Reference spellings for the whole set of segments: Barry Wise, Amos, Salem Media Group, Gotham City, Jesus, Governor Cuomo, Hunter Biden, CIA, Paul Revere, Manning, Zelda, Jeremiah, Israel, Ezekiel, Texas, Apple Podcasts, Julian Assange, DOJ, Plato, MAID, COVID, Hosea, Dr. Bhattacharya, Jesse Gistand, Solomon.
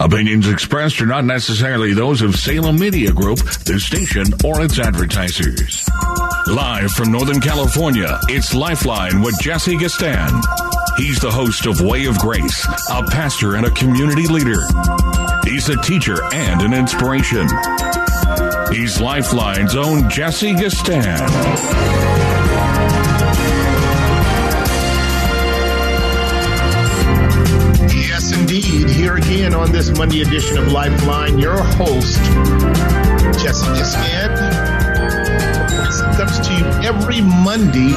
Opinions expressed are not necessarily those of Salem Media Group, the station, or its advertisers. Live from Northern California, it's Lifeline with Jesse Gistand. He's the host of Way of Grace, a pastor and a community leader. He's a teacher and an inspiration. He's Lifeline's own Jesse Gistand. Indeed, here again on this Monday edition of Lifeline, your host, Jesse Gistand. This comes to you every Monday.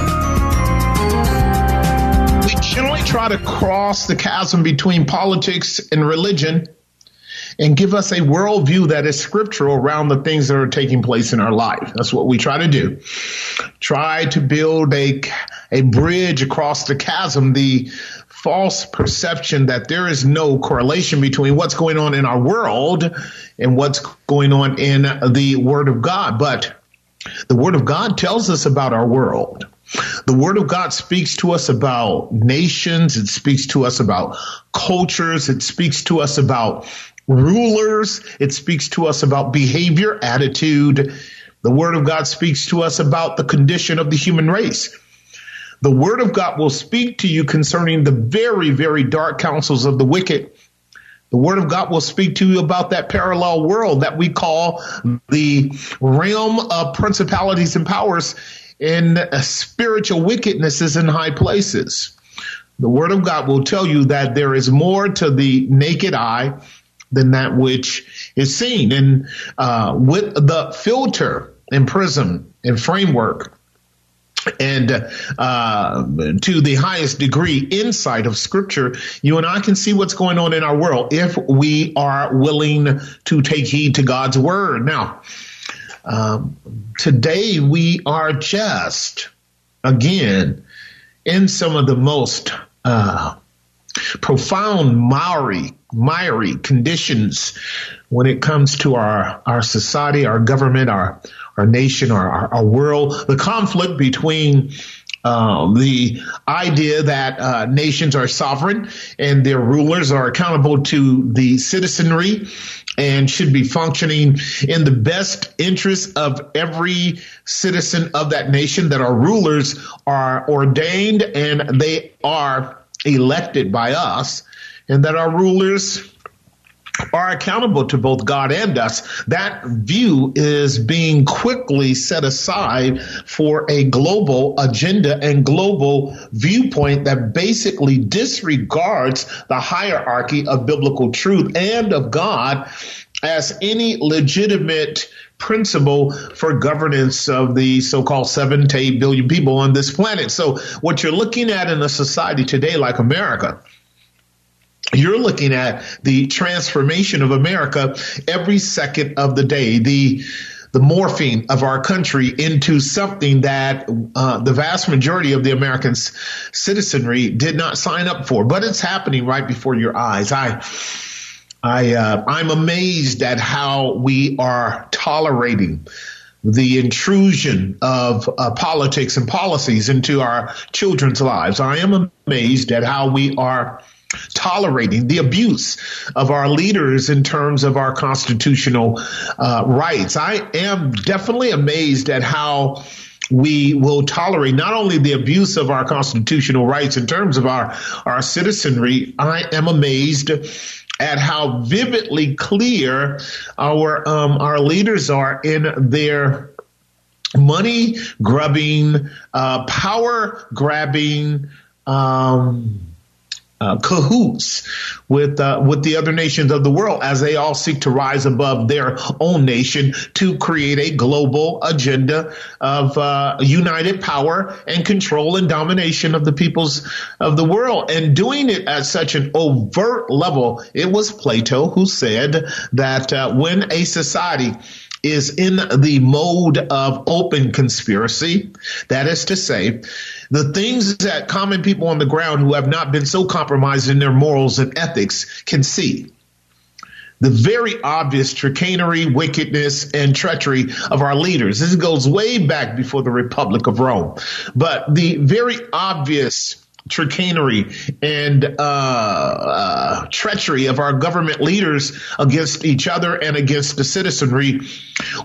We generally try to cross the chasm between politics and religion and give us a worldview that is scriptural around the things that are taking place in our life. That's what we try to do. Try to build a bridge across the chasm, the false perception that there is no correlation between what's going on in our world and what's going on in the Word of God. But the Word of God tells us about our world. The Word of God speaks to us about nations. It speaks to us about cultures. It speaks to us about rulers. It speaks to us about behavior, attitude. The Word of God speaks to us about the condition of the human race. The Word of God will speak to you concerning the very, very dark counsels of the wicked. The Word of God will speak to you about that parallel world that we call the realm of principalities and powers and spiritual wickednesses in high places. The Word of God will tell you that there is more to the naked eye than that which is seen. And with the filter and prism and framework, and to the highest degree, insight of Scripture, you and I can see what's going on in our world if we are willing to take heed to God's Word. Now, today we are just, again, in some of the most profound, miry conditions when it comes to our society, our government, our nation, our world. The conflict between the idea that nations are sovereign and their rulers are accountable to the citizenry and should be functioning in the best interest of every citizen of that nation, that our rulers are ordained and they are elected by us, and that our rulers are accountable to both God and us. That view is being quickly set aside for a global agenda and global viewpoint that basically disregards the hierarchy of biblical truth and of God as any legitimate principle for governance of the so-called 7 to 8 billion people on this planet. So what you're looking at in a society today like America, you're looking at the transformation of America every second of the day, the morphing of our country into something that the vast majority of the American citizenry did not sign up for. But it's happening right before your eyes. I'm amazed at how we are tolerating the intrusion of politics and policies into our children's lives. I am amazed at how we are tolerating the abuse of our leaders in terms of our constitutional rights. I am definitely amazed at how we will tolerate not only the abuse of our constitutional rights in terms of our citizenry. I am amazed at how vividly clear our leaders are in their money-grubbing, power-grabbing cahoots with the other nations of the world as they all seek to rise above their own nation to create a global agenda of united power and control and domination of the peoples of the world, and doing it at such an overt level. It was Plato who said that when a society is in the mode of open conspiracy, that is to say, the things that common people on the ground who have not been so compromised in their morals and ethics can see, the very obvious chicanery, wickedness, and treachery of our leaders. This goes way back before the Republic of Rome. But the very obvious chicanery and treachery of our government leaders against each other and against the citizenry,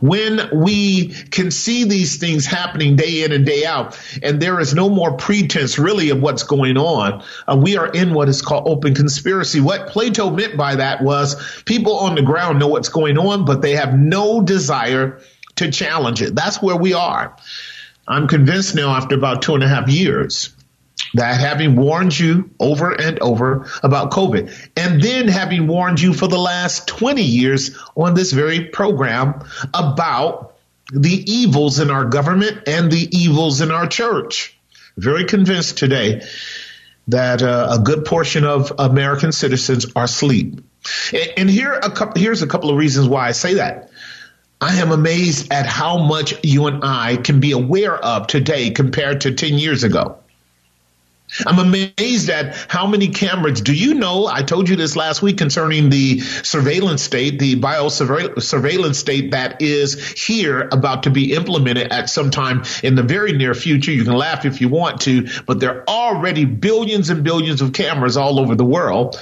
when we can see these things happening day in and day out, and there is no more pretense really of what's going on, we are in what is called open conspiracy. What Plato meant by that was people on the ground know what's going on, but they have no desire to challenge it. That's where we are. I'm convinced now, after about 2.5 years, that having warned you over and over about COVID, and then having warned you for the last 20 years on this very program about the evils in our government and the evils in our church, very convinced today that a good portion of American citizens are asleep. And here's a couple of reasons why I say that. I am amazed at how much you and I can be aware of today compared to 10 years ago. I'm amazed at how many cameras. Do you know, I told you this last week concerning the surveillance state, the bio-surveillance state that is here about to be implemented at some time in the very near future. You can laugh if you want to, but there are already billions and billions of cameras all over the world.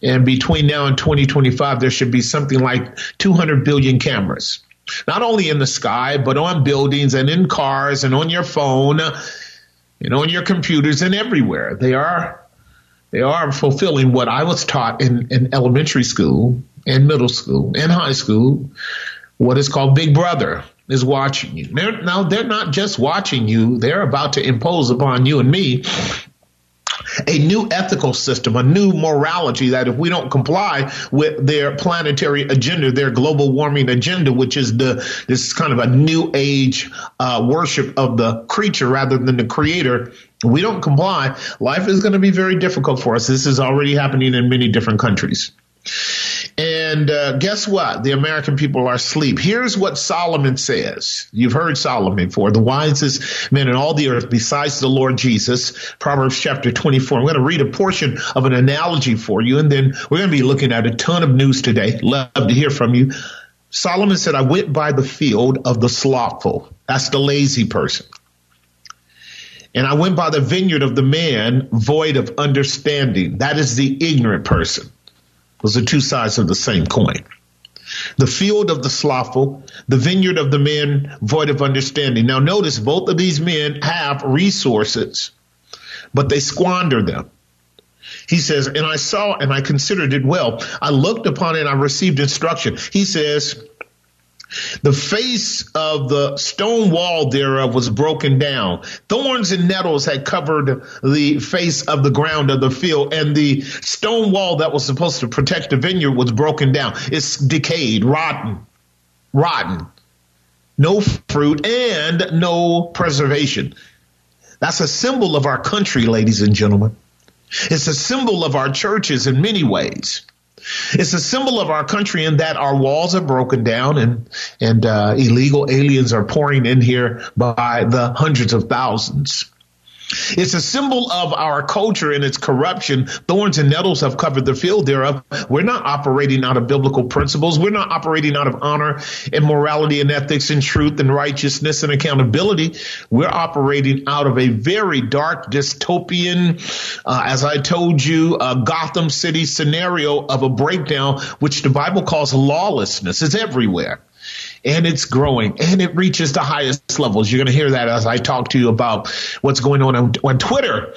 And between now and 2025, there should be something like 200 billion cameras, not only in the sky, but on buildings and in cars and on your phone, and on your computers and everywhere. They are fulfilling what I was taught in elementary school and middle school and high school. What is called Big Brother is watching you. Now, they're not just watching you. They're about to impose upon you and me a new ethical system, a new morality, that if we don't comply with their planetary agenda, their global warming agenda, which is this kind of a new age worship of the creature rather than the creator, we don't comply, life is going to be very difficult for us. This is already happening in many different countries. And guess what? The American people are asleep. Here's what Solomon says. You've heard Solomon, for the wisest man in all the earth besides the Lord Jesus, Proverbs chapter 24. I'm going to read a portion of an analogy for you, and then we're going to be looking at a ton of news today. Love to hear from you. Solomon said, I went by the field of the slothful. That's the lazy person. And I went by the vineyard of the man void of understanding. That is the ignorant person. Those are two sides of the same coin. The field of the slothful, the vineyard of the man void of understanding. Now, notice both of these men have resources, but they squander them. He says, and I saw and I considered it well. I looked upon it and I received instruction. He says, the face of the stone wall thereof was broken down. Thorns and nettles had covered the face of the ground of the field, and the stone wall that was supposed to protect the vineyard was broken down. It's decayed, rotten, no fruit and no preservation. That's a symbol of our country, ladies and gentlemen. It's a symbol of our churches in many ways. It's a symbol of our country in that our walls are broken down and illegal aliens are pouring in here by the hundreds of thousands. It's a symbol of our culture and its corruption. Thorns and nettles have covered the field thereof. We're not operating out of biblical principles. We're not operating out of honor and morality and ethics and truth and righteousness and accountability. We're operating out of a very dark, dystopian, as I told you, Gotham City scenario of a breakdown, which the Bible calls lawlessness. It's everywhere. And it's growing, and it reaches the highest levels. You're going to hear that as I talk to you about what's going on Twitter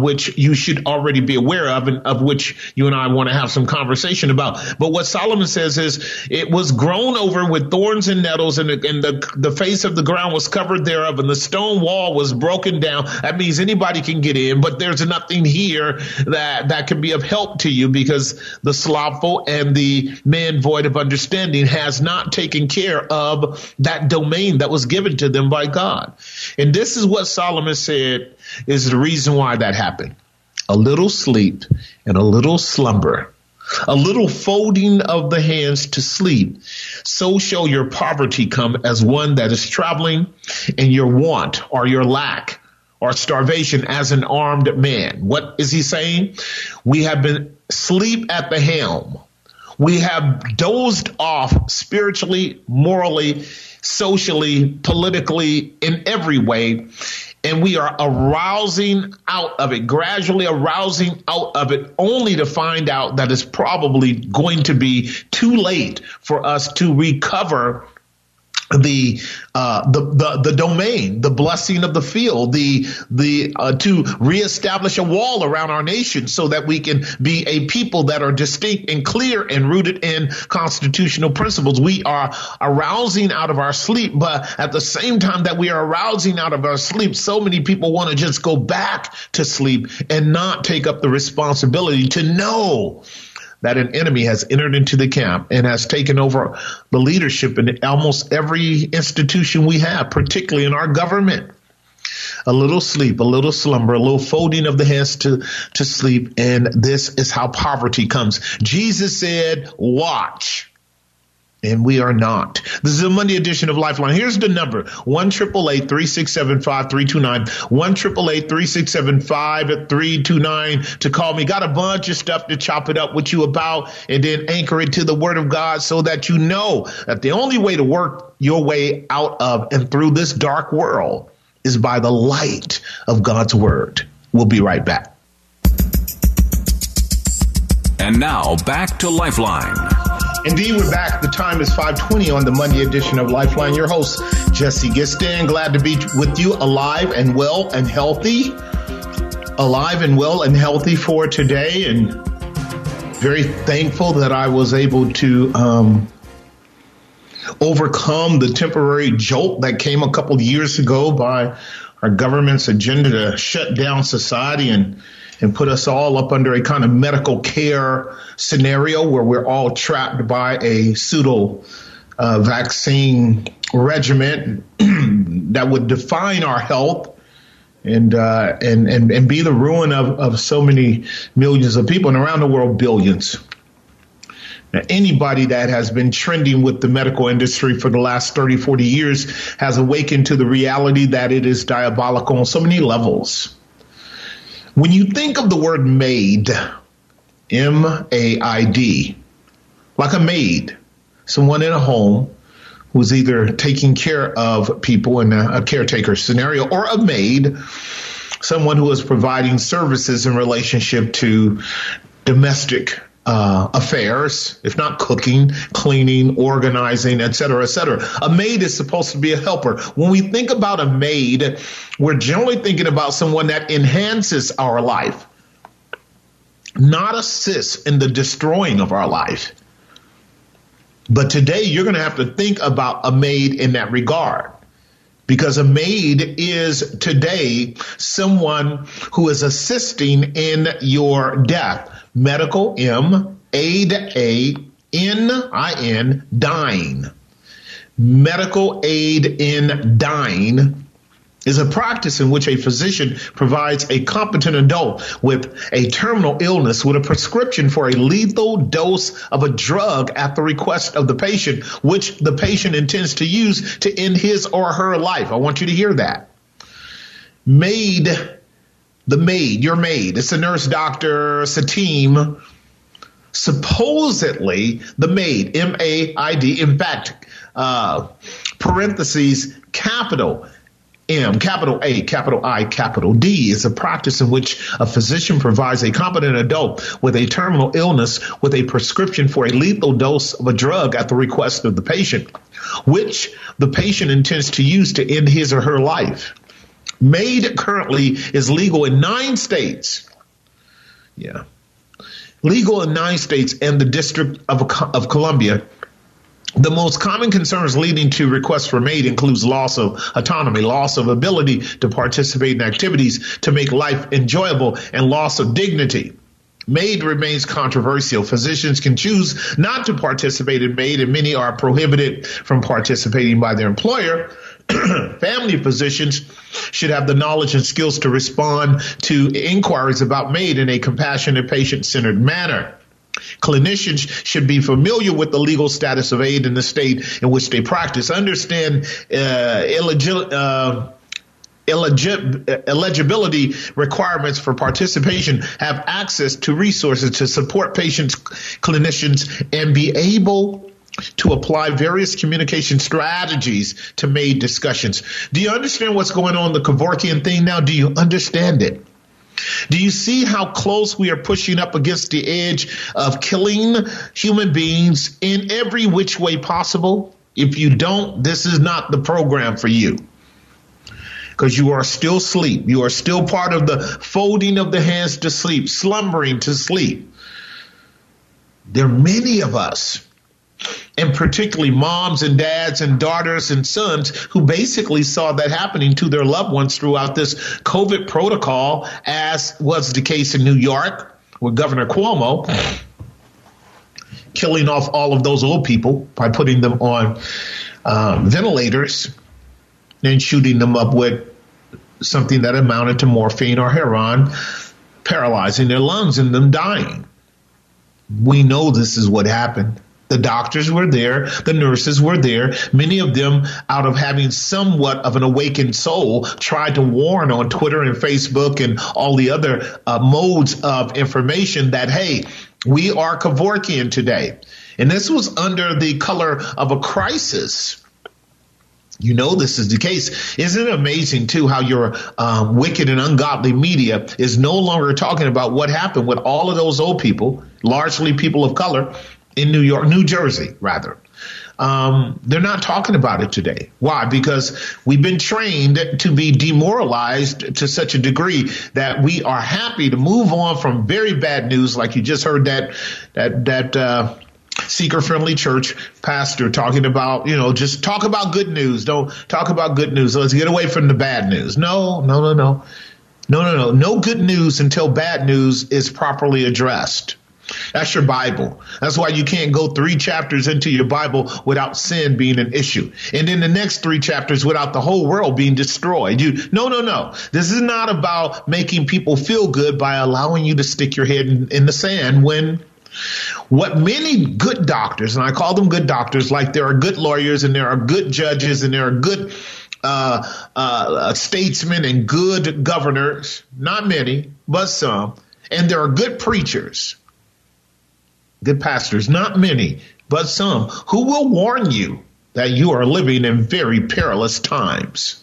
which you should already be aware of, and of which you and I want to have some conversation about. But what Solomon says is it was grown over with thorns and nettles, and the face of the ground was covered thereof, and the stone wall was broken down. That means anybody can get in, but there's nothing here that can be of help to you, because the slothful and the man void of understanding has not taken care of that domain that was given to them by God. And this is what Solomon said is the reason why that happened. A little sleep and a little slumber, a little folding of the hands to sleep. So shall your poverty come as one that is traveling, and your want or your lack or starvation as an armed man. What is he saying? We have been asleep at the helm. We have dozed off spiritually, morally, socially, politically, in every way. And we are gradually arousing out of it, only to find out that it's probably going to be too late for us to recover the domain, the blessing of the field, to reestablish a wall around our nation so that we can be a people that are distinct and clear and rooted in constitutional principles. We are arousing out of our sleep, but at the same time that we are arousing out of our sleep, so many people want to just go back to sleep and not take up the responsibility to know that an enemy has entered into the camp and has taken over the leadership in almost every institution we have, particularly in our government. A little sleep, a little slumber, a little folding of the hands to sleep. And this is how poverty comes. Jesus said, watch. And we are not. This is a Monday edition of Lifeline. Here's the number, 1-888-367-5329, 1-888-367-5329 to call me. Got a bunch of stuff to chop it up with you about, and then anchor it to the Word of God so that you know that the only way to work your way out of and through this dark world is by the light of God's Word. We'll be right back. And now back to Lifeline. Indeed, we're back. The time is 5:20 on the Monday edition of Lifeline. Your host, Jesse Gistand. Glad to be with you alive and well and healthy for today. And very thankful that I was able to overcome the temporary jolt that came a couple of years ago by our government's agenda to shut down society and put us all up under a kind of medical care scenario where we're all trapped by a pseudo vaccine regimen that would define our health and be the ruin of so many millions of people, and around the world, billions. Now, anybody that has been trending with the medical industry for the last 30, 40 years has awakened to the reality that it is diabolical on so many levels. When you think of the word maid, M-A-I-D, like a maid, someone in a home who's either taking care of people in a caretaker scenario, or a maid, someone who is providing services in relationship to domestic affairs, if not cooking, cleaning, organizing, et cetera, et cetera. A maid is supposed to be a helper. When we think about a maid, we're generally thinking about someone that enhances our life, not assists in the destroying of our life. But today you're going to have to think about a maid in that regard, because a maid is today someone who is assisting in your death. Medical, M-A-I-D, dying. Medical aid in dying is a practice in which a physician provides a competent adult with a terminal illness with a prescription for a lethal dose of a drug at the request of the patient, which the patient intends to use to end his or her life. I want you to hear that. Your maid, it's a nurse, doctor, it's a team. Supposedly, the maid, M-A-I-D, in fact, parentheses, capital M, capital A, capital I, capital D, is a practice in which a physician provides a competent adult with a terminal illness with a prescription for a lethal dose of a drug at the request of the patient, which the patient intends to use to end his or her life. MAID currently is legal in 9 states. Yeah. Legal in 9 states and the District of Columbia. The most common concerns leading to requests for MAID includes loss of autonomy, loss of ability to participate in activities to make life enjoyable, and loss of dignity. MAID remains controversial. Physicians can choose not to participate in MAID, and many are prohibited from participating by their employer. Family physicians should have the knowledge and skills to respond to inquiries about MAID in a compassionate, patient-centered manner. Clinicians should be familiar with the legal status of aid in the state in which they practice, understand eligibility requirements for participation, have access to resources to support patients, clinicians, and be able to apply various communication strategies to MAID discussions. Do you understand what's going on in the Kevorkian thing now? Do you understand it? Do you see how close we are pushing up against the edge of killing human beings in every which way possible? If you don't, this is not the program for you, because you are still asleep. You are still part of the folding of the hands to sleep, slumbering to sleep. There are many of us, and particularly moms and dads and daughters and sons, who basically saw that happening to their loved ones throughout this COVID protocol, as was the case in New York with Governor Cuomo, killing off all of those old people by putting them on ventilators and shooting them up with something that amounted to morphine or heroin, paralyzing their lungs and them dying. We know this is what happened. The doctors were there. The nurses were there. Many of them, out of having somewhat of an awakened soul, tried to warn on Twitter and Facebook and all the other modes of information that, hey, we are Kevorkian today. And this was under the color of a crisis. You know this is the case. Isn't it amazing, too, how your wicked and ungodly media is no longer talking about what happened with all of those old people, largely people of color, in New York, New Jersey, rather. They're not talking about it today. Why? Because we've been trained to be demoralized to such a degree that we are happy to move on from very bad news. Like you just heard that seeker-friendly church pastor talking about, just talk about good news. Don't talk about good news. Let's get away from the bad news. No. No good news until bad news is properly addressed. That's your Bible. That's why you can't go 3 chapters into your Bible without sin being an issue. And then the next 3 chapters without the whole world being destroyed. No. This is not about making people feel good by allowing you to stick your head in the sand when what many good doctors, and I call them good doctors, like there are good lawyers and there are good judges and there are good statesmen and good governors, not many, but some, and there are good preachers. Good pastors, not many, but some, who will warn you that you are living in very perilous times.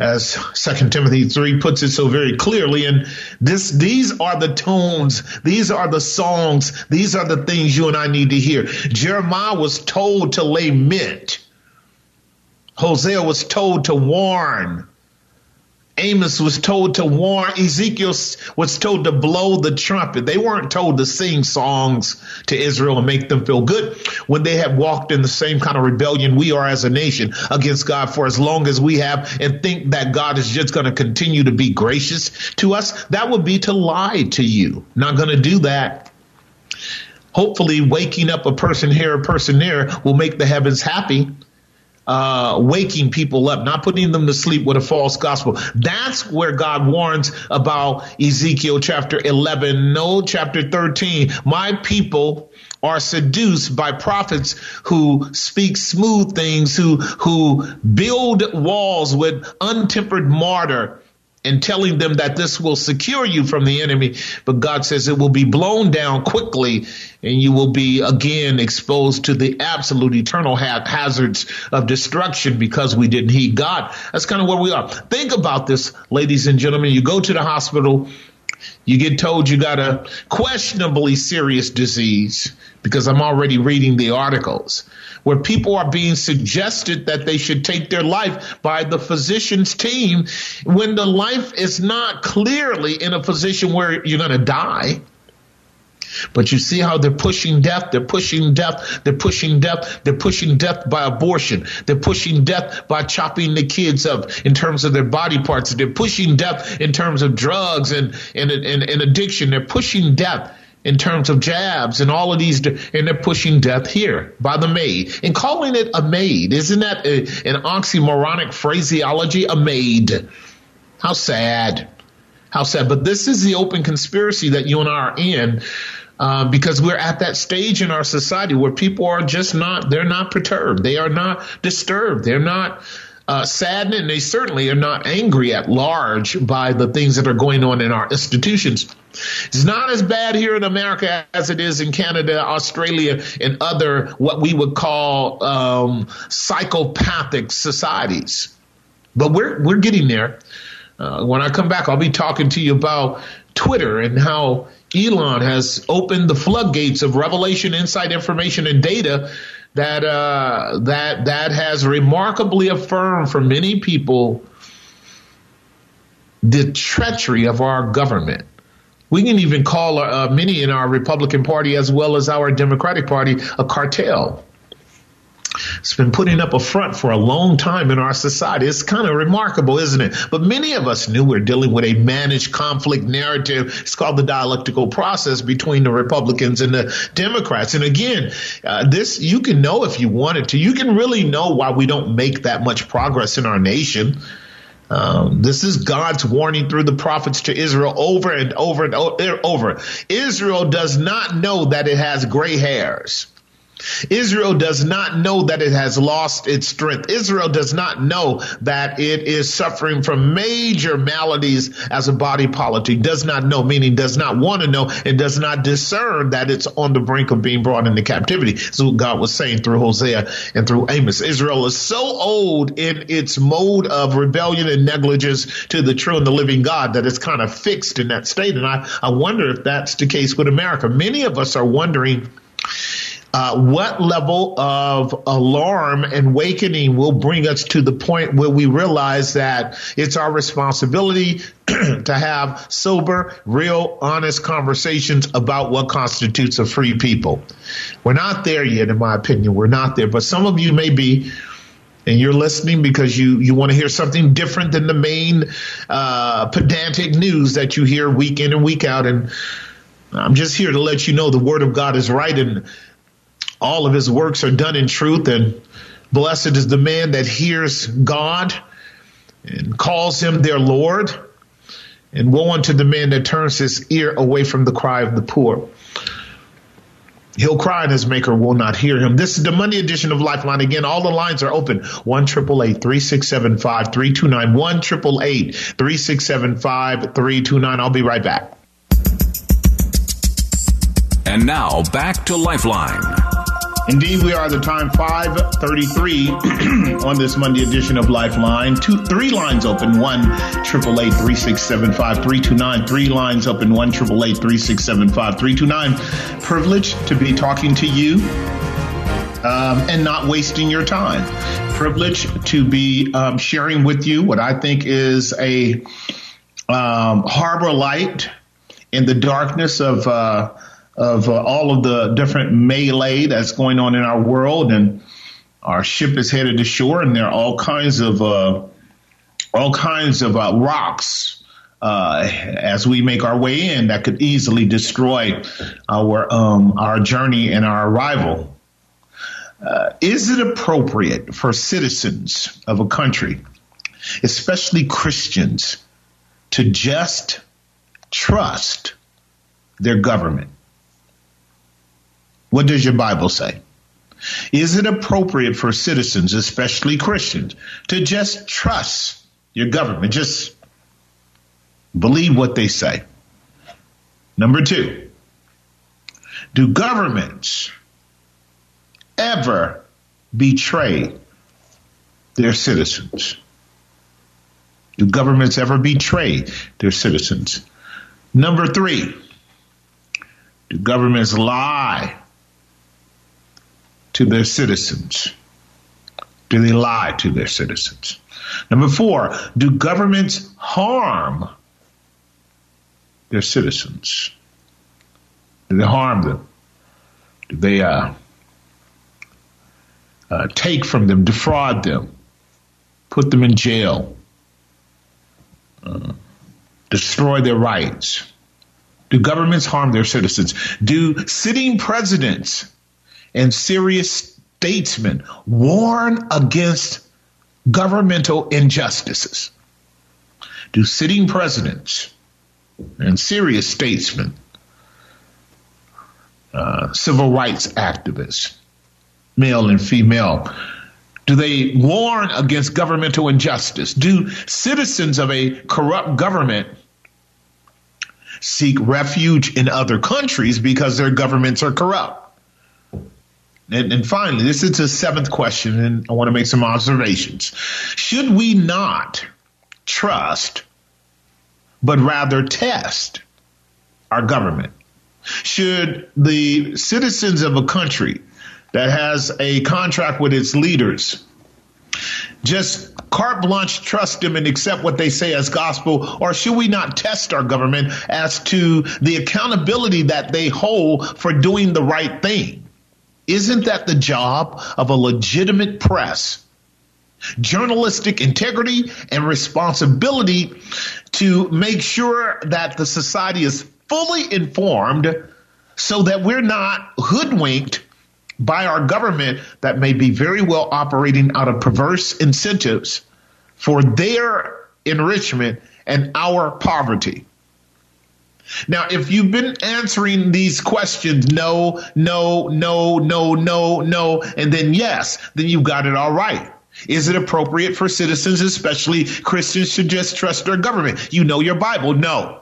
As 2 Timothy 3 puts it so very clearly, and these are the tones, these are the songs, these are the things you and I need to hear. Jeremiah was told to lament. Hosea was told to warn. Amos was told to warn. Ezekiel was told to blow the trumpet. They weren't told to sing songs to Israel and make them feel good when they have walked in the same kind of rebellion we are as a nation against God for as long as we have, and think that God is just going to continue to be gracious to us. That would be to lie to you. Not going to do that. Hopefully waking up a person here, a person there will make the heavens happy. Waking people up, not putting them to sleep with a false gospel. That's where God warns about Ezekiel chapter 11, chapter 13. My people are seduced by prophets who speak smooth things, who build walls with untempered mortar, and telling them that this will secure you from the enemy. But God says it will be blown down quickly, and you will be again exposed to the absolute eternal hazards of destruction because we didn't heed God. That's kind of where we are. Think about this, ladies and gentlemen. You go to the hospital. You get told you got a questionably serious disease. because I'm already reading the articles where people are being suggested that they should take their life by the physician's team when the life is not clearly in a position where you're going to die. But you see how they're pushing death, they're pushing death, they're pushing death, they're pushing death by abortion, they're pushing death by chopping the kids up in terms of their body parts, they're pushing death in terms of drugs and addiction, they're pushing death in terms of jabs and all of these, and they're pushing death here by the maid and calling it a maid. Isn't that an oxymoronic phraseology? A maid. How sad. How sad. But this is the open conspiracy that you and I are in. Because we're at that stage in our society where people are just not, they're not perturbed. They are not disturbed. They're not saddened, and they certainly are not angry at large by the things that are going on in our institutions. It's not as bad here in America as it is in Canada, Australia, and other what we would call psychopathic societies. But we're getting there. When I come back, I'll be talking to you about Twitter and how Elon has opened the floodgates of revelation, insight, information, and data that that has remarkably affirmed for many people the treachery of our government. We can even call many in our Republican Party as well as our Democratic Party a cartel. It's been putting up a front for a long time in our society. It's kind of remarkable, isn't it? But many of us knew we're dealing with a managed conflict narrative. It's called the dialectical process between the Republicans and the Democrats. And again, this you can know if you wanted to. You can really know why we don't make that much progress in our nation. This is God's warning through the prophets to Israel over and over and over. Israel does not know that it has gray hairs. Israel does not know that it has lost its strength. Israel does not know that it is suffering from major maladies as a body politic. Does not know, meaning does not want to know and does not discern that it's on the brink of being brought into captivity. So God was saying through Hosea and through Amos. Israel is so old in its mode of rebellion and negligence to the true and the living God that it's kind of fixed in that state. And I wonder if that's the case with America. Many of us are wondering what level of alarm and awakening will bring us to the point where we realize that it's our responsibility to have sober, real, honest conversations about what constitutes a free people. We're not there yet, in my opinion. We're not there. But some of you may be, and you're listening because you want to hear something different than the main pedantic news that you hear week in and week out. And I'm just here to let you know the Word of God is right, and all of his works are done in truth, and blessed is the man that hears God and calls him their Lord, and woe unto the man that turns his ear away from the cry of the poor. He'll cry and his maker will not hear him. This is the Monday edition of Lifeline. Again, all the lines are open. 1-888-367-5329. 1-888-367-5329. I'll be right back. And now back to Lifeline. Indeed, we are at the time 5:33 on this Monday edition of Lifeline. Three lines open, 1-888-367-5329. Three lines open, 1-888-367-5329. Privileged to be talking to you and not wasting your time. Privileged to be sharing with you what I think is a harbor light in the darkness of all of the different melee that's going on in our world, and our ship is headed to shore, and there are all kinds of rocks as we make our way in that could easily destroy our journey and our arrival. Is it appropriate for citizens of a country, especially Christians, to just trust their government? What does your Bible say? Is it appropriate for citizens, especially Christians, to just trust your government? Just believe what they say. Number two, do governments ever betray their citizens? Do governments ever betray their citizens? Number three, do governments lie to their citizens? Do they lie to their citizens? Number four, do governments harm their citizens? Do they harm them? Do they take from them, defraud them, put them in jail, destroy their rights? Do governments harm their citizens? Do sitting presidents and serious statesmen warn against governmental injustices? Do sitting presidents and serious statesmen, civil rights activists, male and female, do they warn against governmental injustice? Do citizens of a corrupt government seek refuge in other countries because their governments are corrupt? And finally, this is the seventh question, and I want to make some observations. Should we not trust, but rather test our government? Should the citizens of a country that has a contract with its leaders just carte blanche trust them and accept what they say as gospel? Or should we not test our government as to the accountability that they hold for doing the right thing? Isn't that the job of a legitimate press? Journalistic integrity and responsibility to make sure that the society is fully informed so that we're not hoodwinked by our government that may be very well operating out of perverse incentives for their enrichment and our poverty. Now, if you've been answering these questions, no, no, no, no, no, no, and then yes, then you've got it all right. Is it appropriate for citizens, especially Christians, to just trust their government? You know your Bible? No.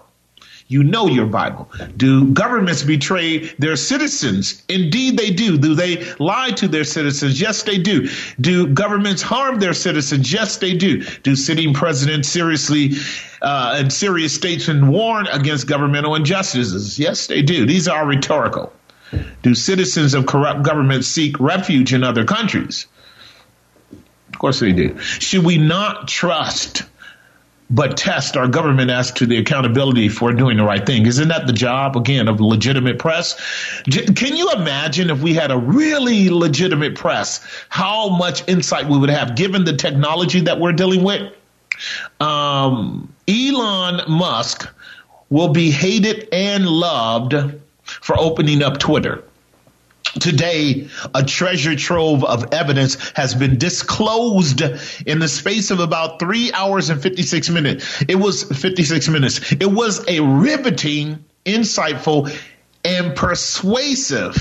You know your Bible. Do governments betray their citizens? Indeed, they do. Do they lie to their citizens? Yes, they do. Do governments harm their citizens? Yes, they do. Do sitting presidents and serious statesmen warn against governmental injustices? Yes, they do. These are rhetorical. Do citizens of corrupt governments seek refuge in other countries? Of course they do. Should we not trust but test our government as to the accountability for doing the right thing? Isn't that the job, again, of legitimate press? Can you imagine if we had a really legitimate press, how much insight we would have given the technology that we're dealing with? Elon Musk will be hated and loved for opening up Twitter. Today, a treasure trove of evidence has been disclosed in the space of about 3 hours and 56 minutes. It was 56 minutes. It was a riveting, insightful, and persuasive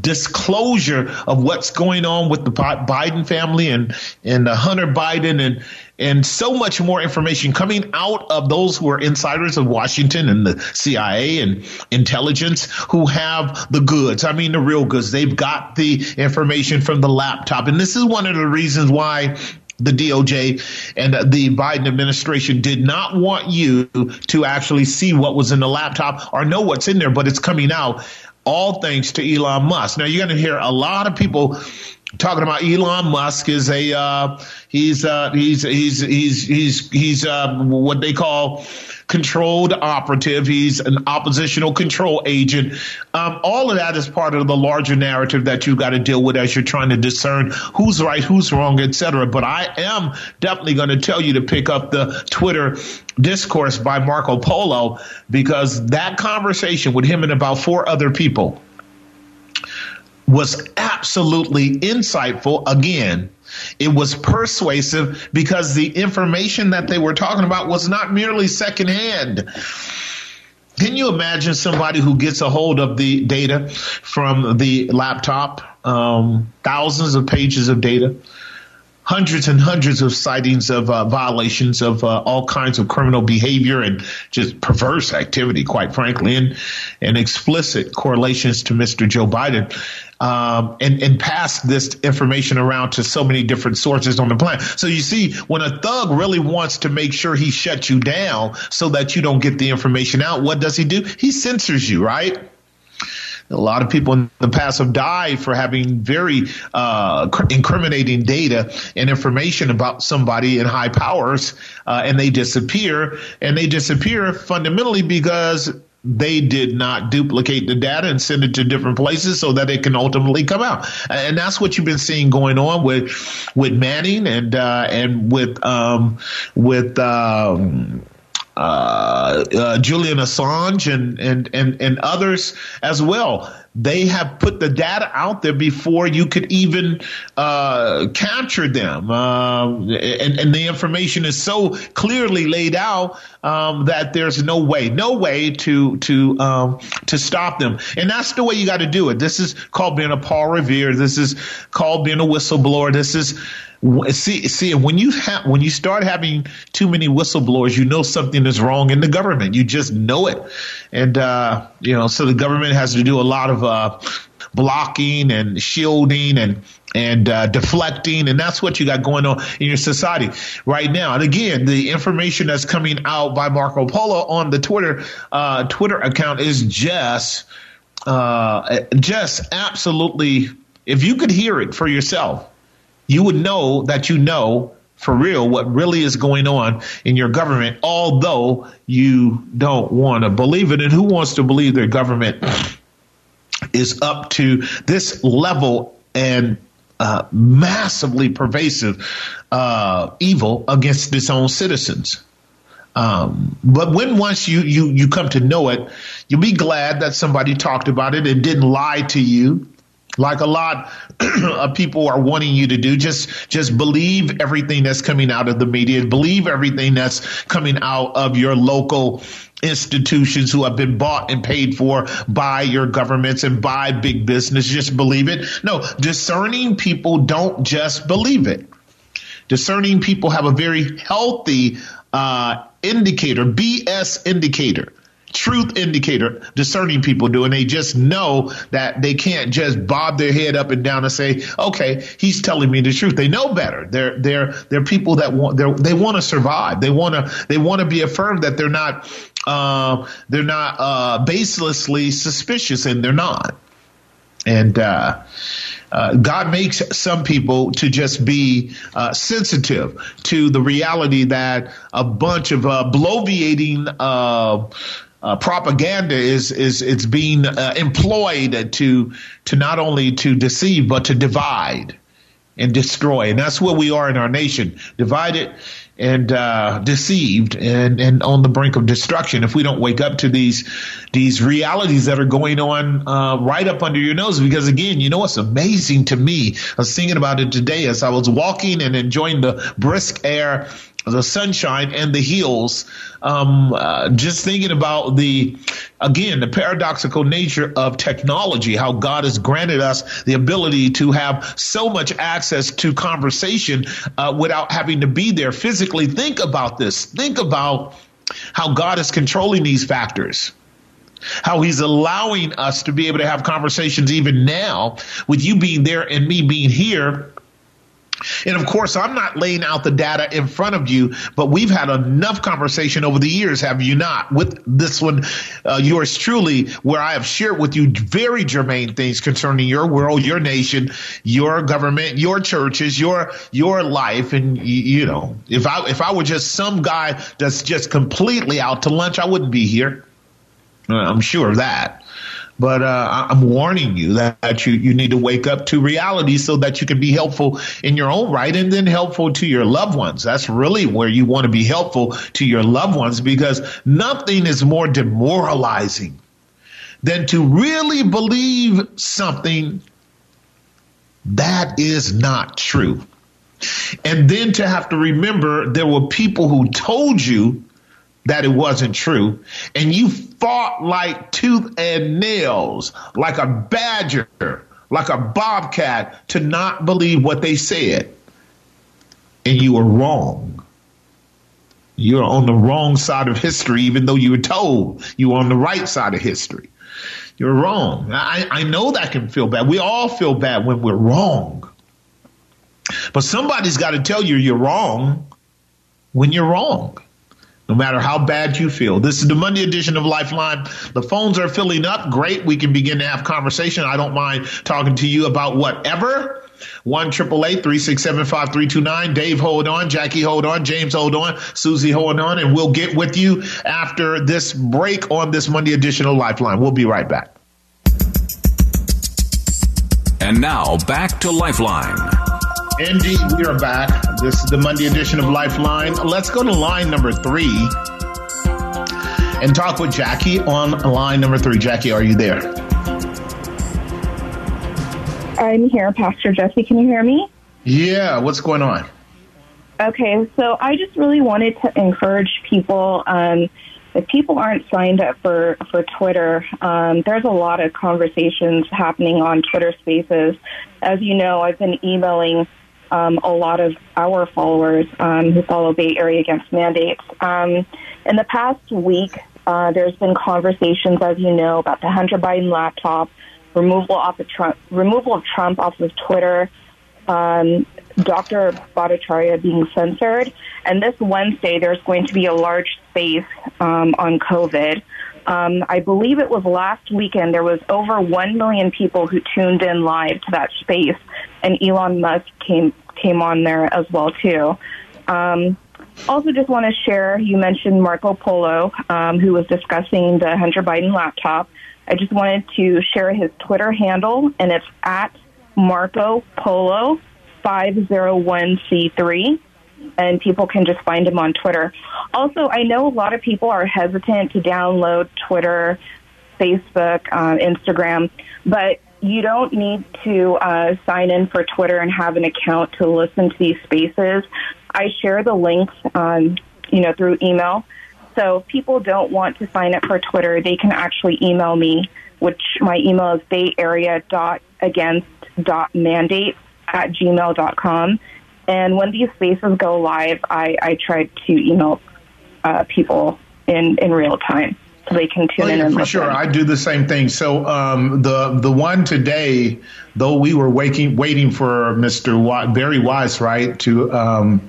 disclosure of what's going on with the Biden family and Hunter Biden and so much more information coming out of those who are insiders of Washington and the CIA and intelligence who have the goods. I mean, the real goods. They've got the information from the laptop. And this is one of the reasons why the DOJ and the Biden administration did not want you to actually see what was in the laptop or know what's in there, but it's coming out, all thanks to Elon Musk. Now, you're going to hear a lot of people talking about Elon Musk is he's what they call controlled operative. He's an oppositional control agent. All of that is part of the larger narrative that you've got to deal with as you're trying to discern who's right, who's wrong, et cetera. But I am definitely going to tell you to pick up the Twitter discourse by Marco Polo, because that conversation with him and about four other people was absolutely insightful. Again, it was persuasive because the information that they were talking about was not merely secondhand. Can you imagine somebody who gets a hold of the data from the laptop, thousands of pages of data, hundreds and hundreds of sightings of violations of all kinds of criminal behavior and just perverse activity, quite frankly, and explicit correlations to Mr. Joe Biden, and pass this information around to so many different sources on the planet. So you see, when a thug really wants to make sure he shuts you down so that you don't get the information out, what does he do? He censors you, right? A lot of people in the past have died for having very incriminating data and information about somebody in high powers, and they disappear. And they disappear fundamentally because they did not duplicate the data and send it to different places so that it can ultimately come out. And that's what you've been seeing going on with Manning and with Julian Assange and others as well. They have put the data out there before you could even capture them. And the information is so clearly laid out that there's no way to stop them. And that's the way you got to do it. This is called being a Paul Revere. This is called being a whistleblower. This is when you start having too many whistleblowers, you know something is wrong in the government. You just know it. And, so the government has to do a lot of blocking and shielding and deflecting. And that's what you got going on in your society right now. And again, the information that's coming out by Marco Polo on the Twitter account is just absolutely, if you could hear it for yourself, you would know that for real, what really is going on in your government, although you don't want to believe it. And who wants to believe their government is up to this level and massively pervasive evil against its own citizens? But when once you come to know it, you'll be glad that somebody talked about it and didn't lie to you, like a lot of people are wanting you to do. Just believe everything that's coming out of the media. Believe everything that's coming out of your local institutions who have been bought and paid for by your governments and by big business. Just believe it. No, discerning people don't just believe it. Discerning people have a very healthy indicator, BS indicator. Truth indicator, discerning people do, and they just know that they can't just bob their head up and down and say, "Okay, he's telling me the truth." They know better. They're people that want to survive. They want to be affirmed that they're not baselessly suspicious, and they're not. And God makes some people to just be sensitive to the reality that a bunch of bloviating propaganda is being employed to not only to deceive, but to divide and destroy. And that's where we are in our nation, divided and deceived and on the brink of destruction. If we don't wake up to these realities that are going on right up under your nose, because, again, what's amazing to me, I was thinking about it today as I was walking and enjoying the brisk air, the sunshine and the hills, just thinking about the paradoxical nature of technology, how God has granted us the ability to have so much access to conversation without having to be there physically. Think about this. Think about how God is controlling these factors, how he's allowing us to be able to have conversations even now with you being there and me being here. And of course, I'm not laying out the data in front of you, but we've had enough conversation over the years, have you not? With this one, yours truly, where I have shared with you very germane things concerning your world, your nation, your government, your churches, your life. And, if I were just some guy that's just completely out to lunch, I wouldn't be here. I'm sure of that. But I'm warning you that you need to wake up to reality so that you can be helpful in your own right and then helpful to your loved ones. That's really where you want to be helpful to your loved ones, because nothing is more demoralizing than to really believe something that is not true. And then to have to remember there were people who told you that it wasn't true, and you fought like tooth and nails, like a badger, like a bobcat, to not believe what they said. And you were wrong. You're on the wrong side of history, even though you were told you were on the right side of history. You're wrong. I know that can feel bad. We all feel bad when we're wrong. But somebody's got to tell you you're wrong when you're wrong. no matter how bad you feel. This is the Monday edition of Lifeline. The phones are filling up. Great. We can begin to have conversation. I don't mind talking to you about whatever. 1-888-367-5329. Dave, hold on. Jackie, hold on. James, hold on. Susie, hold on. And we'll get with you after this break on this Monday edition of Lifeline. We'll be right back. And now back to Lifeline. Indeed, we are back. This is the Monday edition of Lifeline. Let's go to line number 3 and talk with Jackie on line number 3. Jackie, are you there? I'm here, Pastor Jesse. Can you hear me? Yeah. What's going on? Okay. So I just really wanted to encourage people. If people aren't signed up for Twitter, there's a lot of conversations happening on Twitter Spaces. As you know, I've been emailing a lot of our followers who follow Bay Area Against Mandates. In the past week, there's been conversations, as you know, about the Hunter Biden laptop, removal of Trump off of Twitter, Dr. Bhattacharya being censored. And this Wednesday, there's going to be a large space on COVID. I believe it was last weekend, there was over 1 million people who tuned in live to that space. And Elon Musk came on there as well, too. Also just want to share, you mentioned Marco Polo, who was discussing the Hunter Biden laptop. I just wanted to share his Twitter handle, and it's at Marco Polo 501c3, and people can just find him on Twitter. Also, I know a lot of people are hesitant to download Twitter, Facebook, Instagram, but you don't need to sign in for Twitter and have an account to listen to these spaces. I share the links, through email. So if people don't want to sign up for Twitter, they can actually email me, which my email is bayarea.against.mandates@gmail.com. And when these spaces go live, I try to email people in real time so they can tune in. And for sure, I do the same thing. So the one today, though, we were waiting for Mr. Barry Wise, right, to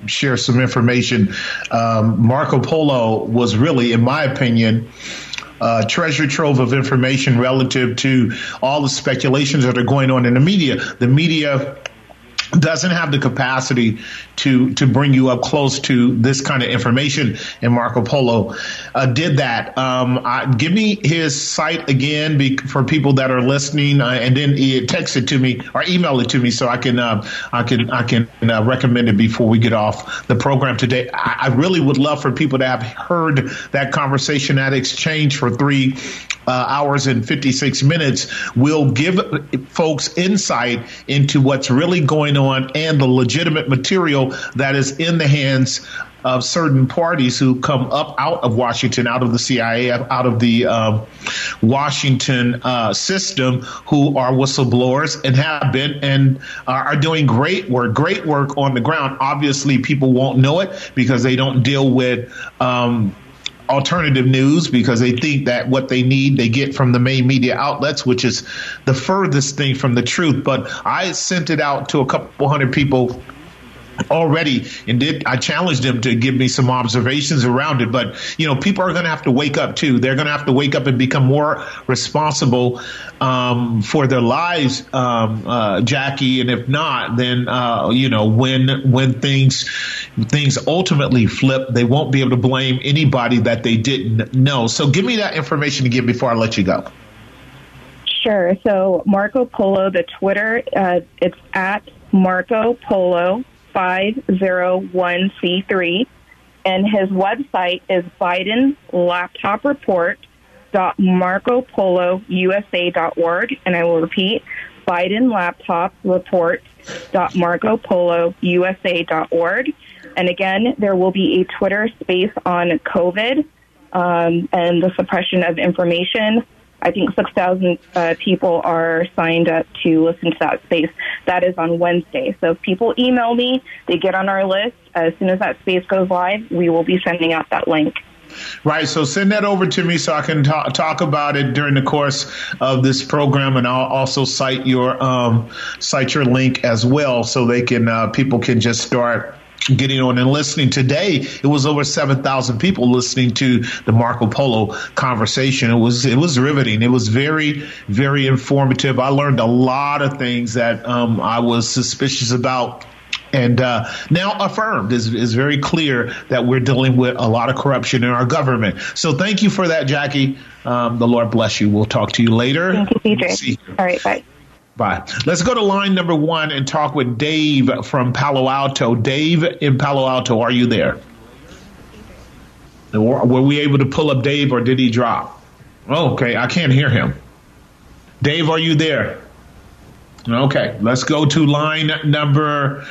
share some information. Marco Polo was really, in my opinion, treasure trove of information relative to all the speculations that are going on in the media. The media doesn't have the capacity to bring you up close to this kind of information, and Marco Polo did that. Give me his site again for people that are listening, and then text it to me or email it to me so I can recommend it before we get off the program today. I really would love for people to have heard that conversation, that exchange for 3 hours and 56 minutes. Will give folks insight into what's really going on and the legitimate material that is in the hands of certain parties who come up out of Washington, out of the CIA, out of the Washington system, who are whistleblowers and have been and are doing great work on the ground. Obviously, people won't know it because they don't deal with alternative news, because they think that what they need, they get from the main media outlets, which is the furthest thing from the truth. But I sent it out to a couple hundred people already, and I challenged them to give me some observations around it. But, people are going to have to wake up, too. They're going to have to wake up and become more responsible for their lives, Jackie. And if not, then, when things ultimately flip, they won't be able to blame anybody that they didn't know. So give me that information again before I let you go. Sure. So Marco Polo, the Twitter, it's at Marco Polo 501c3, and his website is Biden Laptop Report .marcopolo usa.org, and I will repeat, Biden Laptop Report .marcopolo usa.org. And again, there will be a Twitter space on COVID and the suppression of information. I think 6,000 people are signed up to listen to that space. That is on Wednesday. So if people email me, they get on our list. As soon as that space goes live, we will be sending out that link. Right. So send that over to me so I can talk about it during the course of this program. And I'll also cite your link as well, so people can just start getting on and listening. Today, it was over 7,000 people listening to the Marco Polo conversation. It was riveting. It was very, very informative. I learned a lot of things that I was suspicious about. And now affirmed is very clear that we're dealing with a lot of corruption in our government. So thank you for that, Jackie. The Lord bless you. We'll talk to you later. Thank you, PJ. All right, bye. Bye. Let's go to line number one and talk with Dave from Palo Alto. Dave in Palo Alto, are you there? Were we able to pull up Dave, or did he drop? Oh, okay, I can't hear him. Dave, are you there? Okay, let's go to line number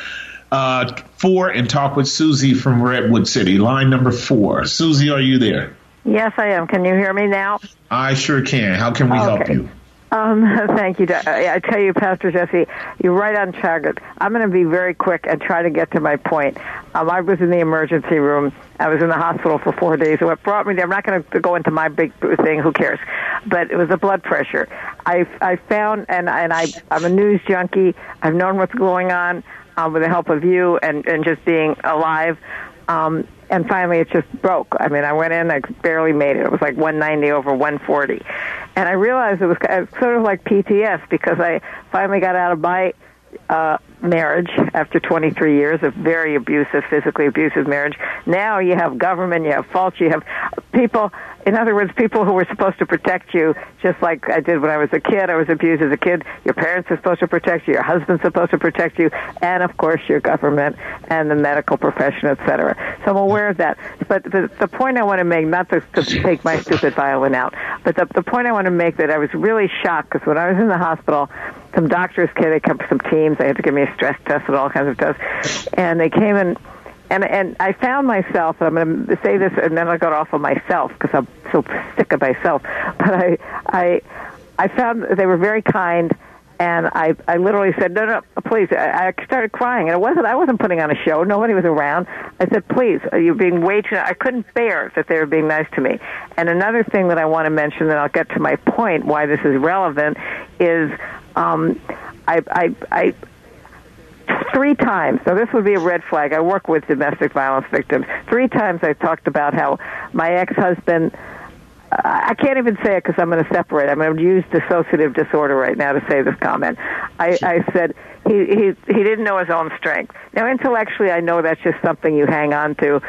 four and talk with Susie from Redwood City. Line number four. Susie, are you there? Yes, I am. Can you hear me now? I sure can. How can we help you? Thank you. I tell you, Pastor Jesse, you're right on target. I'm going to be very quick and try to get to my point. I was in the emergency room. I was in the hospital for 4 days. What brought me there, I'm not going to go into my big thing, who cares, but it was the blood pressure. I found, and I'm a news junkie. I've known what's going on with the help of you and just being alive. And finally, it just broke. I mean, I went in, I barely made it. It was like 190 over 140. And I realized it was sort of like PTS, because I finally got out of my marriage after 23 years of very abusive, physically abusive marriage. Now you have government, you have faults, you have people. In other words, people who were supposed to protect you, just like I did when I was a kid. I was abused as a kid. Your parents are supposed to protect you. Your husband's supposed to protect you. And, of course, your government and the medical profession, et cetera. So I'm aware of that. But the point I want to make, not to take my stupid violin out, but the point I want to make, that I was really shocked, because when I was in the hospital, some doctors came, they kept some teams. They had to give me a stress test and all kinds of tests. And they came in. And I found myself, and I'm going to say this, and then I got off of myself because I'm so sick of myself. But I found they were very kind, and I literally said, no, please. I started crying, and I wasn't putting on a show. Nobody was around. I said, please, you're being way too. I couldn't bear that they were being nice to me. And another thing that I want to mention, and I'll get to my point why this is relevant, is I 3 times, so this would be a red flag. I work with domestic violence victims. 3 times I've talked about how my ex-husband, I can't even say it because I'm going to separate. I'm going to use dissociative disorder right now to say this comment. I said he didn't know his own strength. Now, intellectually, I know that's just something you hang on to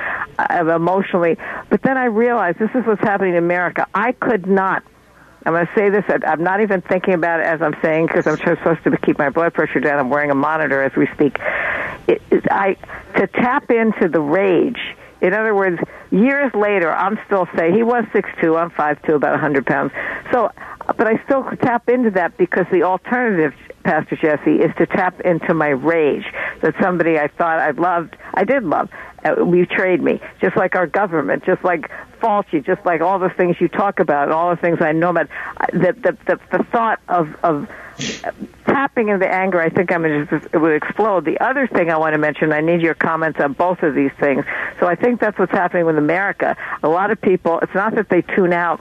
emotionally, but then I realized this is what's happening in America. I could not. I'm going to say this. I'm not even thinking about it as I'm saying, because I'm supposed to keep my blood pressure down. I'm wearing a monitor as we speak. To tap into the rage. In other words, years later, I'm still saying, he was 6'2", I'm 5'2", about 100 pounds. So, but I still tap into that, because the alternative, Pastor Jesse, is to tap into my rage that somebody I thought I loved, I did love, betrayed me, just like our government, just like Fauci, just like all the things you talk about, and all the things I know about. The thought of tapping into anger, I think it would explode. The other thing I want to mention, I need your comments on both of these things. So I think that's what's happening with America. A lot of people, it's not that they tune out.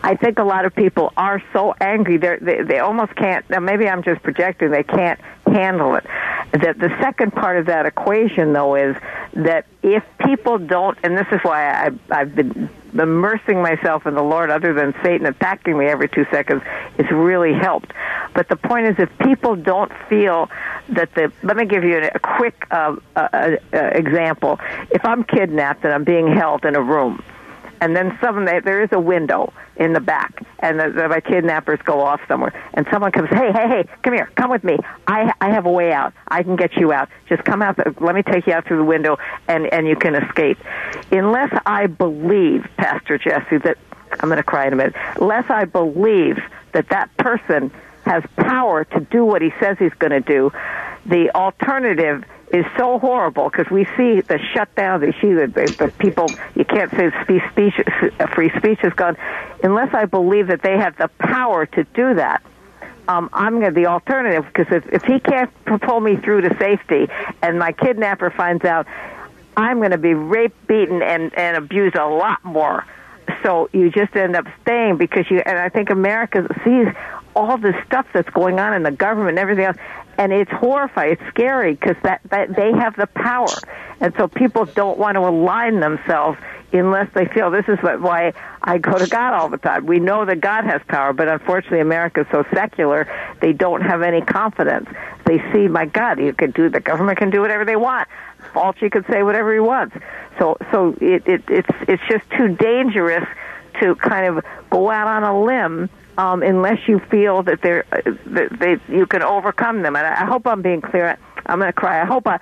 I think a lot of people are so angry they almost can't. Now, maybe I'm just projecting. They can't handle it. The second part of that equation, though, is that if people don't, and this is why I've been immersing myself in the Lord, other than Satan attacking me every 2 seconds, it's really helped. But the point is, if people don't feel that let me give you a quick example. If I'm kidnapped and I'm being held in a room, and then there is a window in the back, and my kidnappers go off somewhere, and someone comes, hey, come here, come with me. I have a way out. I can get you out. Just come out. Let me take you out through the window, and you can escape. Unless I believe, Pastor Jesse, that I'm going to cry in a minute. Unless I believe that person has power to do what he says he's going to do, the alternative is so horrible, because we see the shutdown, we see the people, you can't say free speech is gone. Unless I believe that they have the power to do that, I'm going to be the alternative, because if he can't pull me through to safety and my kidnapper finds out, I'm going to be raped, beaten, and abused a lot more. So you just end up staying, because I think America sees all this stuff that's going on in the government and everything else. And it's horrifying. It's scary because that they have the power. And so people don't want to align themselves unless they feel this is why I go to God all the time. We know that God has power, but unfortunately America is so secular, they don't have any confidence. They see, my God, the government can do whatever they want. Fauci can say whatever he wants. So it's just too dangerous to kind of go out on a limb unless you feel that you can overcome them. And I hope I'm being clear. I'm going to cry. I hope I'm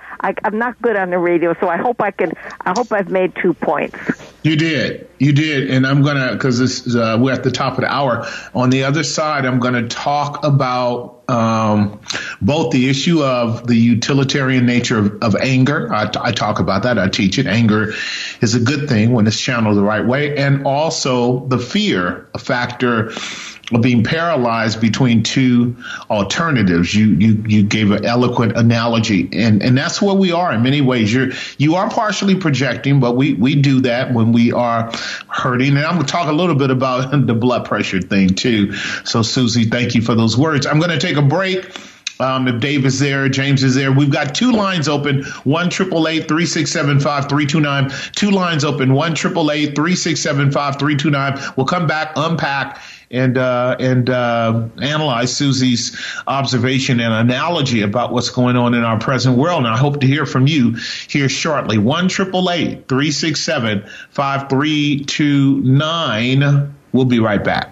not good on the radio, so I hope I've made 2 points. You did. And I'm going to, because we're at the top of the hour. On the other side, I'm going to talk about both the issue of the utilitarian nature of anger. I talk about that. I teach it. Anger is a good thing when it's channeled the right way. And also the fear factor of being paralyzed between two alternatives. You gave an eloquent analogy. And that's where we are in many ways. You are partially projecting, but we do that when we are hurting. And I'm going to talk a little bit about the blood pressure thing too. So Susie, thank you for those words. I'm going to take a break. If Dave is there, James is there. We've got two lines open, 1-888-367-5329. Two lines open, 1-888-367-5329. We'll come back, unpack, and analyze Susie's observation and analogy about what's going on in our present world. And I hope to hear from you here shortly. 1-888-367-5329. We'll be right back.